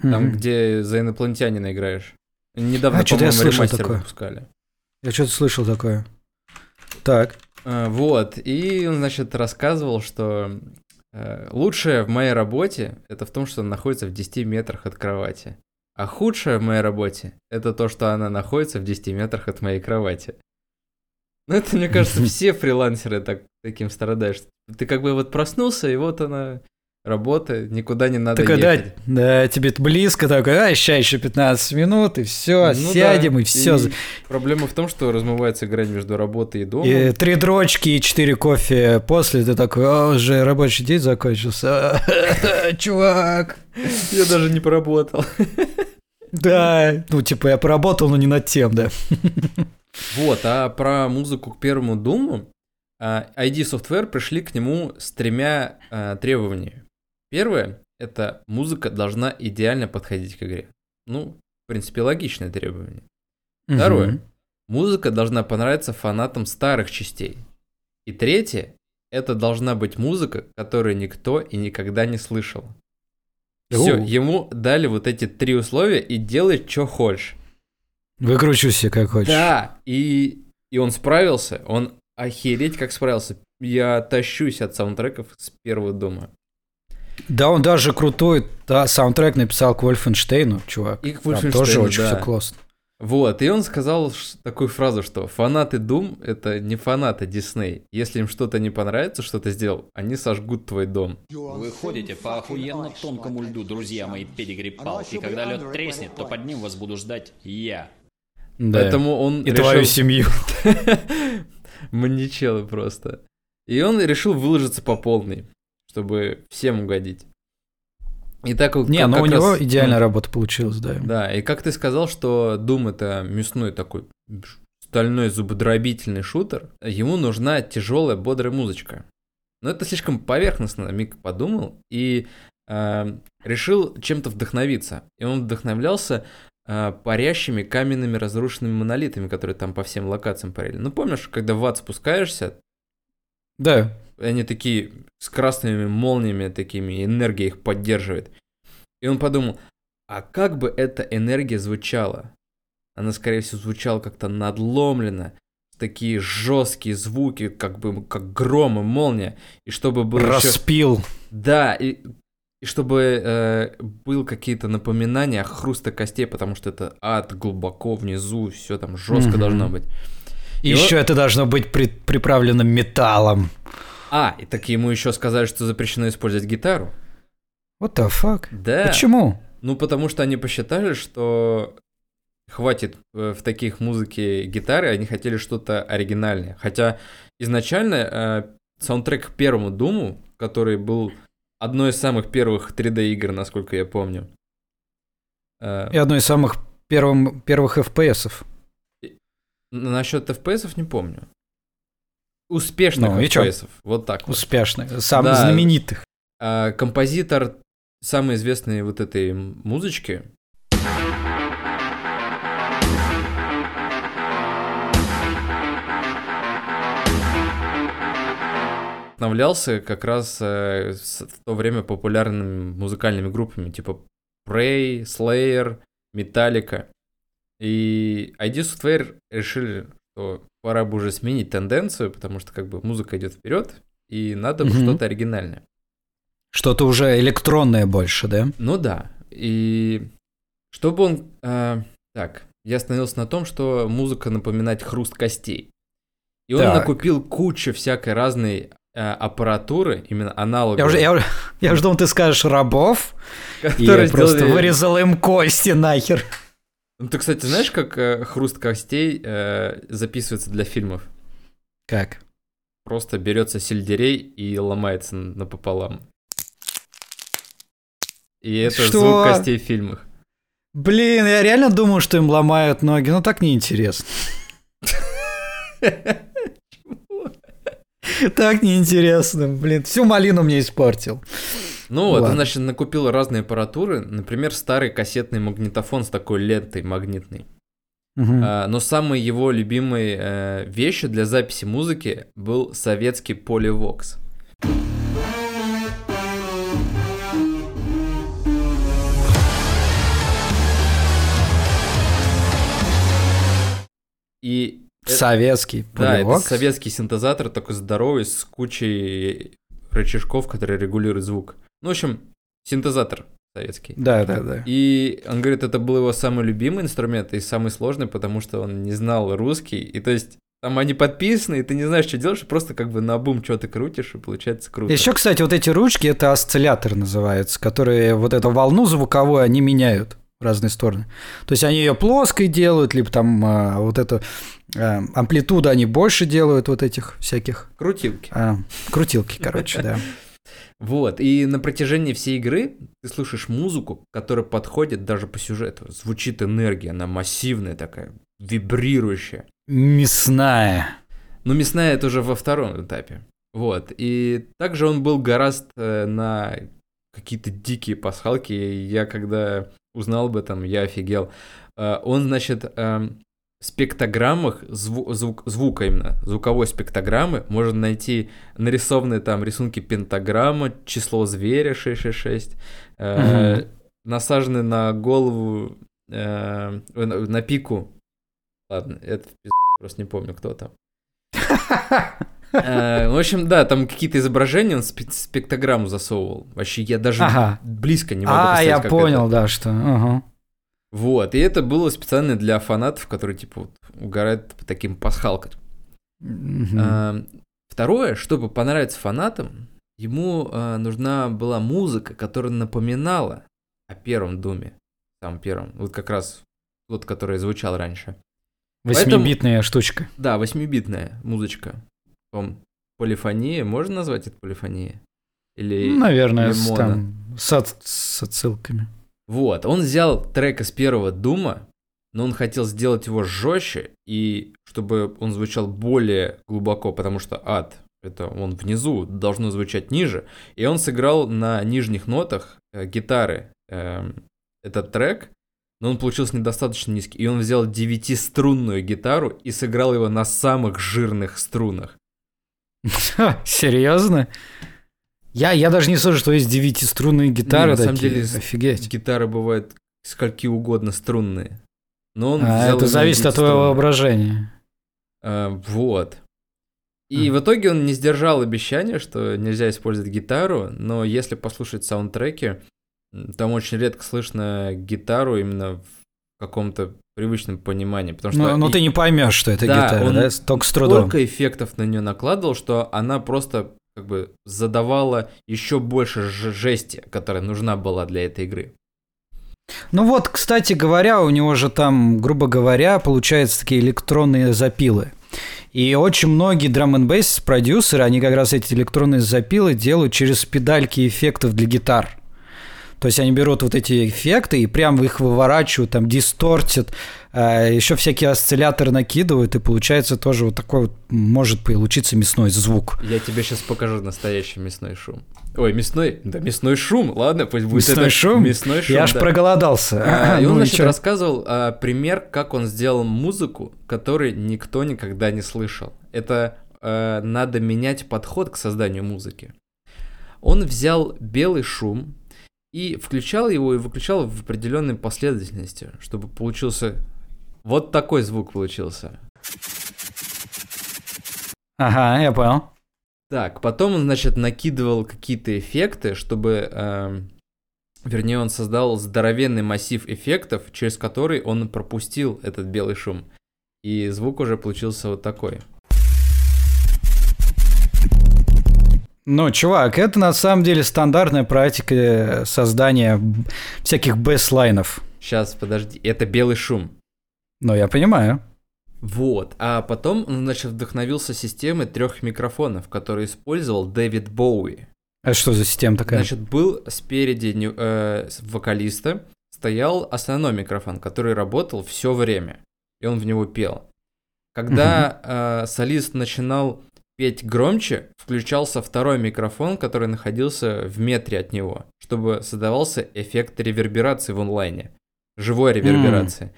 Там, где за инопланетянина играешь. Недавно, по-моему, ремастер выпускали. Я что-то слышал такое. Так. Вот. И он, значит, рассказывал, что лучшее в моей работе это в том, что она находится в 10 метрах от кровати. А худшее в моей работе это то, что она находится в 10 метрах от моей кровати. Ну, это, мне кажется, все фрилансеры таким страдают. Ты как бы вот проснулся, и вот она... Работа, никуда не надо ехать. Да, тебе близко такое, ща еще 15 минут, и все, ну сядем, да, и все. И проблема в том, что размывается грань между работой и домом. И 3 дрочки и 4 кофе после, ты такой, уже рабочий день закончился. Чувак, я даже не поработал. Да, ну типа я поработал, но не над тем, да. Вот, а про музыку к первому Думу ID Software пришли к нему с 3 требованиями. Первое – это музыка должна идеально подходить к игре. Ну, в принципе, логичное требование. Второе – музыка должна понравиться фанатам старых частей. И третье – это должна быть музыка, которую никто и никогда не слышал. Все, ему дали вот эти 3 условия и делай, что хочешь. Выкручивайся, как хочешь. Да, и он справился, он охереть, как справился. Я тащусь от саундтреков с первого дома. Да, он даже крутой саундтрек написал к Вольфенштейну, чувак. И к Вольфенштейну, там тоже очень все классно. Вот, и он сказал такую фразу, что фанаты Doom — это не фанаты Disney. Если им что-то не понравится, что ты сделал, они сожгут твой дом. Вы ходите по охуенно тонкому льду, друзья мои педигри-палки. Когда лед треснет, то под ним вас буду ждать я. Да. Поэтому он и решил... твою семью. Маньячелы просто. И он решил выложиться по полной, чтобы всем угодить. И так вот, не, но у него идеальная работа получилась, да. Да, и как ты сказал, что Doom — это мясной такой стальной зубодробительный шутер, ему нужна тяжелая, бодрая музычка. Но это слишком поверхностно Мик подумал и решил чем-то вдохновиться. И он вдохновлялся парящими каменными разрушенными монолитами, которые там по всем локациям парили. Ну, помнишь, когда в ад спускаешься? Да. Они такие с красными молниями, такими, энергия их поддерживает. И он подумал, а как бы эта энергия звучала? Она, скорее всего, звучала как-то надломленно. Такие жесткие звуки, как бы как гром и молния. И чтобы был распил. Еще... Да, и чтобы были какие-то напоминания о хруста костей, потому что это ад глубоко внизу, все там жестко должно быть. И еще это должно быть приправлено металлом. И так ему еще сказали, что запрещено использовать гитару. What the fuck? Да. Почему? Ну, потому что они посчитали, что хватит в таких музыке гитары, они хотели что-то оригинальное. Хотя изначально саундтрек к первому Думу, который был... Одно из самых первых 3D игр, насколько я помню. И одно из самых первых FPS-ов. Насчет FPS-ов не помню. Успешных FPS-ов. Вот так вот. Успешных. Самых знаменитых. Композитор самой известной вот этой музычки. вдохновлялся как раз в то время популярными музыкальными группами, типа Prey, Slayer, Metallica. И ID Software решили, что пора бы уже сменить тенденцию, потому что как бы музыка идет вперед, и надо бы что-то оригинальное. Что-то уже электронное больше, да? Ну да. И чтобы он... я остановился на том, что музыка напоминает хруст костей. И он накупил кучу всякой разной аппаратуры, именно аналоговой. Я уже думал, ты скажешь рабов, которые и просто вырезал им кости нахер. Ну, ты, кстати, знаешь, как хруст костей записывается для фильмов? Как? Просто берется сельдерей и ломается напополам. И это звук костей в фильмах. Блин, я реально думал, что им ломают ноги, но так неинтересно. Так неинтересно, блин, всю малину мне испортил. Ну, это, значит, накупил разные аппаратуры. Например, старый кассетный магнитофон с такой лентой магнитной. Но самые его любимые вещи для записи музыки был советский Полиvox. И советский Полиvox? Да, это советский синтезатор, такой здоровый, с кучей рычажков, которые регулируют звук. Ну, в общем, синтезатор советский. Да. И он говорит, это был его самый любимый инструмент и самый сложный, потому что он не знал русский. И то есть там они подписаны, и ты не знаешь, что делаешь, просто как бы наобум что-то крутишь, и получается круто. Еще, кстати, вот эти ручки, это осциллятор называется, которые вот эту волну звуковую они меняют в разные стороны. То есть они ее плоской делают, либо там вот эту амплитуду они больше делают, вот этих всяких... Крутилки. Крутилки, короче, да. Вот, и на протяжении всей игры ты слышишь музыку, которая подходит даже по сюжету. Звучит энергия, она массивная такая, вибрирующая. Мясная. Ну, мясная — это уже во втором этапе. Вот, и также он был гораст на какие-то дикие пасхалки, и я когда узнал об этом, я офигел. Он, значит, в спектрограммах, звука именно, звуковой спектрограммы, можно найти нарисованные там рисунки пентаграммы, число зверя 666, насаженные на голову, на пику. Ладно, это просто не помню, кто там. В общем, да, там какие-то изображения он спектрограмму засовывал. Вообще, я даже близко не могу представить, я как понял, это... да, что... Вот, и это было специально для фанатов, которые, типа, вот, угорают по таким пасхалкам. Второе, чтобы понравиться фанатам, ему нужна была музыка, которая напоминала о первом Думе. Там первом, вот как раз тот, который звучал раньше. Восьмибитная штучка. Да, восьмибитная музычка. Полифония, можно назвать это полифонией? Или наверное, с отсылками. Вот, он взял трек из первого Дума, но он хотел сделать его жестче, и чтобы он звучал более глубоко, потому что ад, это он внизу, должно звучать ниже. И он сыграл на нижних нотах гитары этот трек, но он получился недостаточно низкий. И он взял 9-струнную гитару и сыграл его на самых жирных струнах. Серьезно? Я даже не слышу, что есть 9-струнные гитары. На самом деле, офигеть. Гитары бывают скольки угодно струнные. Но он взял это зависит от твоего воображения. Вот. И в итоге он не сдержал обещания, что нельзя использовать гитару, но если послушать саундтреки, там очень редко слышно гитару именно в каком-то привычном понимании, потому что... Но ты не поймешь, что это гитара, он только с трудом. Столько эффектов на нее накладывал, что она просто как бы задавала еще больше жести, которая нужна была для этой игры. Ну вот, кстати говоря, у него же там, грубо говоря, получаются такие электронные запилы. И очень многие драм-н-бейс-продюсеры, они как раз эти электронные запилы делают через педальки эффектов для гитар. То есть они берут вот эти эффекты и прям их выворачивают, там дистортят, еще всякие осцилляторы накидывают, и получается тоже вот такой вот может получиться мясной звук. Я тебе сейчас покажу настоящий мясной шум. Ой, мясной? Да, мясной шум, ладно, пусть будет мясной это. Шум? Мясной шум? Я аж проголодался. И он, значит, рассказывал пример, как он сделал музыку, которую никто никогда не слышал. Это надо менять подход к созданию музыки. Он взял белый шум и включал его и выключал в определенной последовательности, чтобы получился... Вот такой звук получился. Ага, я понял. Так, потом он, значит, накидывал какие-то эффекты, чтобы... Вернее, он создал здоровенный массив эффектов, через который он пропустил этот белый шум. И звук уже получился вот такой. Ну, чувак, это на самом деле стандартная практика создания всяких бэслайнов. Сейчас, подожди, это белый шум. Ну, я понимаю. Вот, а потом он, значит, вдохновился системой 3 микрофонов, которые использовал Дэвид Боуи. А что за система такая? Значит, был спереди вокалиста, стоял основной микрофон, который работал все время, и он в него пел. Когда солист начинал петь громче, включался второй микрофон, который находился в метре от него, чтобы создавался эффект реверберации в онлайне, живой реверберации.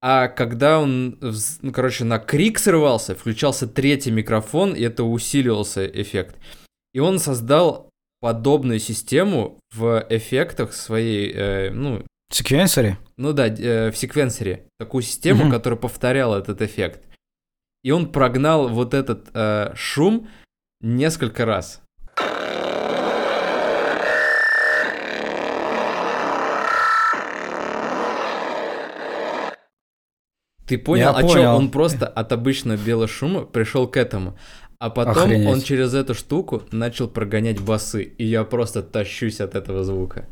А когда он, на крик срывался, включался третий микрофон, и это усиливался эффект. И он создал подобную систему в эффектах своей, В секвенсоре? Ну да, в секвенсоре. Такую систему, которая повторяла этот эффект. И он прогнал вот этот шум несколько раз. Ты понял, о чем? Он просто от обычного белого шума пришел к этому. А потом он через эту штуку начал прогонять басы, и я просто тащусь от этого звука.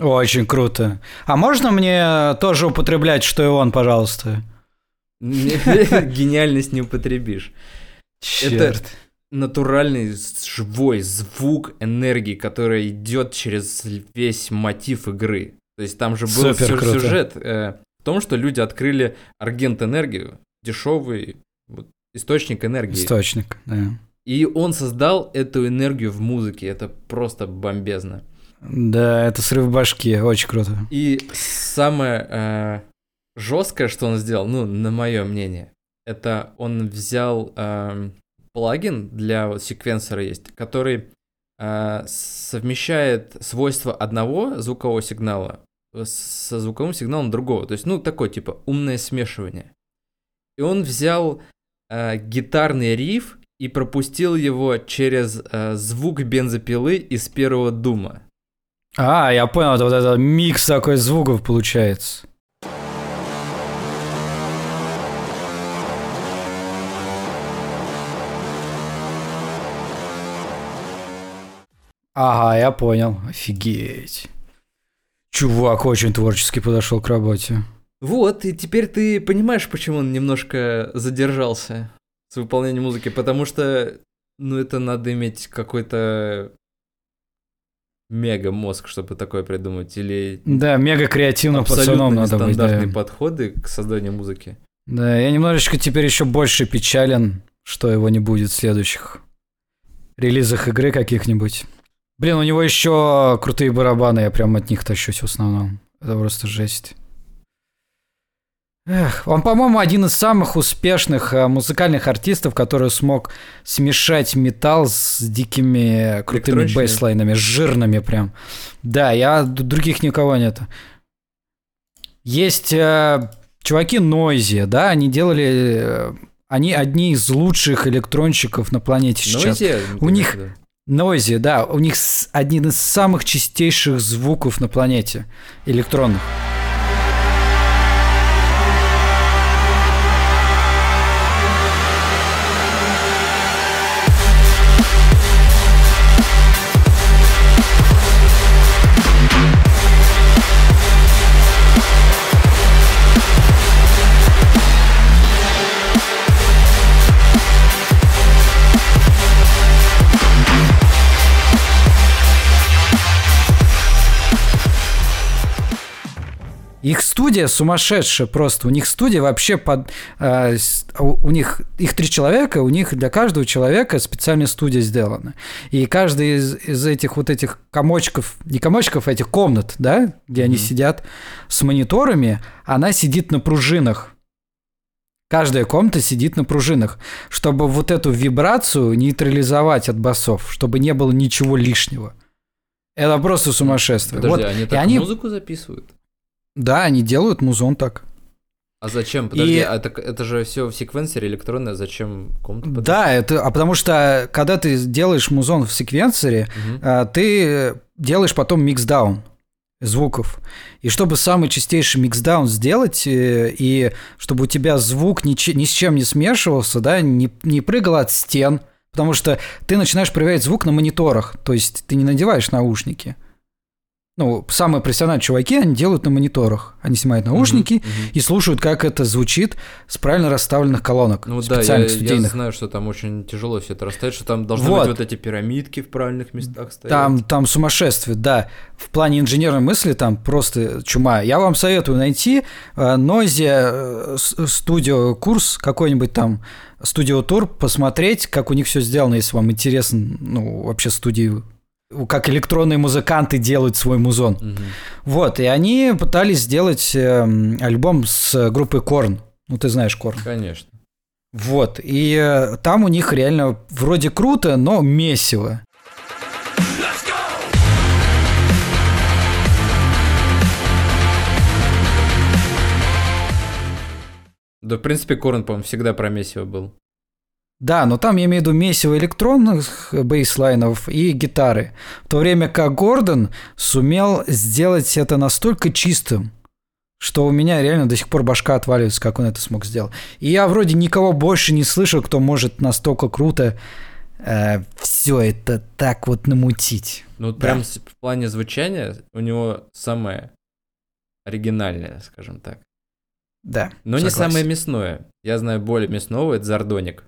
Очень круто. А можно мне тоже употреблять, что и он, пожалуйста? Гениальность не употребишь. Черт. Натуральный живой звук энергии, который идет через весь мотив игры. То есть там же был сюжет в том, что люди открыли аргент энергию, дешевый источник энергии. Источник, да. И он создал эту энергию в музыке. Это просто бомбезно. Да, это срыв башки, очень круто. И самое жесткое, что он сделал, на мое мнение, это он взял плагин для секвенсора есть, который совмещает свойства одного звукового сигнала со звуковым сигналом другого. То есть, такое типа умное смешивание. И он взял гитарный риф и пропустил его через звук бензопилы из первого дума. А, я понял, это вот этот микс такой звуков получается. Ага, я понял. Офигеть. Чувак очень творчески подошел к работе. Вот, и теперь ты понимаешь, почему он немножко задержался с выполнением музыки, потому что, это надо иметь какой-то мега мозг, чтобы такое придумать, или... Да, мега креативным пацаном надо быть. Абсолютно нестандартные подходы к созданию музыки. Да, я немножечко теперь еще больше печален, что его не будет в следующих релизах игры каких-нибудь. Блин, у него еще крутые барабаны, я прям от них тащусь в основном. Это просто жесть. Эх, он, по-моему, один из самых успешных музыкальных артистов, который смог смешать металл с дикими крутыми бейслайнами, жирными прям. Да, других никого нет. Есть чуваки Noisia, да, они делали... Они одни из лучших электронщиков на планете сейчас. Noisia? У них... Noisia, да, у них один из самых чистейших звуков на планете, электронных. Их студия сумасшедшая просто. У них студия вообще под... у них... Их 3 человека, у них для каждого человека специальная студия сделана. И каждый из этих вот этих комочков... Не комочков, а этих комнат, да? Где они сидят с мониторами, она сидит на пружинах. Каждая комната сидит на пружинах, чтобы вот эту вибрацию нейтрализовать от басов, чтобы не было ничего лишнего. Это просто сумасшествие. Подожди, вот. Они так они... музыку записывают? Да, они делают музон так. А зачем? Подожди, а это же все в секвенсоре электронное, зачем комната? Да, это, а потому что когда ты делаешь музон в секвенсоре, ты делаешь потом миксдаун звуков. И чтобы самый чистейший миксдаун сделать, и чтобы у тебя звук ни с чем не смешивался, да, не прыгал от стен, потому что ты начинаешь проверять звук на мониторах, то есть ты не надеваешь наушники. Ну, самые профессиональные чуваки, они делают на мониторах. Они снимают наушники и слушают, как это звучит с правильно расставленных колонок. Ну да, я знаю, что там очень тяжело все это расставить, что там должны быть вот эти пирамидки в правильных местах стоять. Там сумасшествие, да. В плане инженерной мысли там просто чума. Я вам советую найти Noisia Studio курс какой-нибудь там, Studio Tour, посмотреть, как у них все сделано, если вам интересно, ну, вообще студии... как электронные музыканты делают свой музон. Вот, и они пытались сделать альбом с группой Korn. Ну, ты знаешь Korn. Конечно. Вот, и там у них реально вроде круто, но месиво. Да, в принципе, Korn, по-моему, всегда про месиво был. Да, но там я имею в виду месиво электронных бейслайнов и гитары. В то время как Гордон сумел сделать это настолько чистым, что у меня реально до сих пор башка отваливается, как он это смог сделать. И я вроде никого больше не слышал, кто может настолько круто все это так вот намутить. Ну, вот да. Прям в плане звучания у него самое оригинальное, скажем так. Да, но согласен. Не самое мясное. Я знаю более мясного, это Zardonic.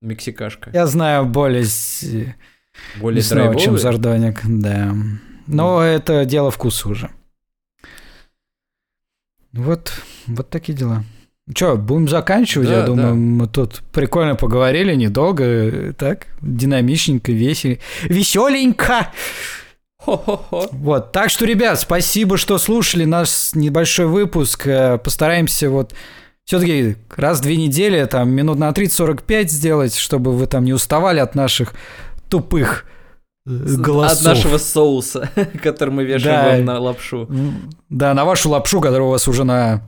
Мексикашка. Я знаю более драйвовый, чем Zardonic, да. Но это дело вкуса уже. Вот такие дела. Че, будем заканчивать? Да, я думаю, мы тут прикольно поговорили, недолго, так, динамичненько, веселенько. Хо-хо-хо. Вот, так что, ребят, спасибо, что слушали наш небольшой выпуск. Постараемся вот все-таки раз в 2 недели, там, минут на 30-45 сделать, чтобы вы там не уставали от наших тупых голосов. От нашего соуса, который мы вешаем вам на лапшу. Да, на вашу лапшу, которая у вас уже на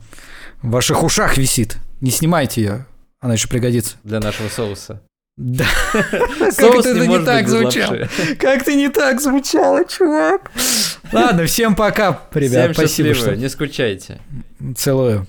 ваших ушах висит. Не снимайте ее, она еще пригодится. Для нашего соуса. Да. Как ты не так звучал. Как ты не так звучало, чувак. Ладно, всем пока, ребят. Спасибо, что... Не скучайте. Целую.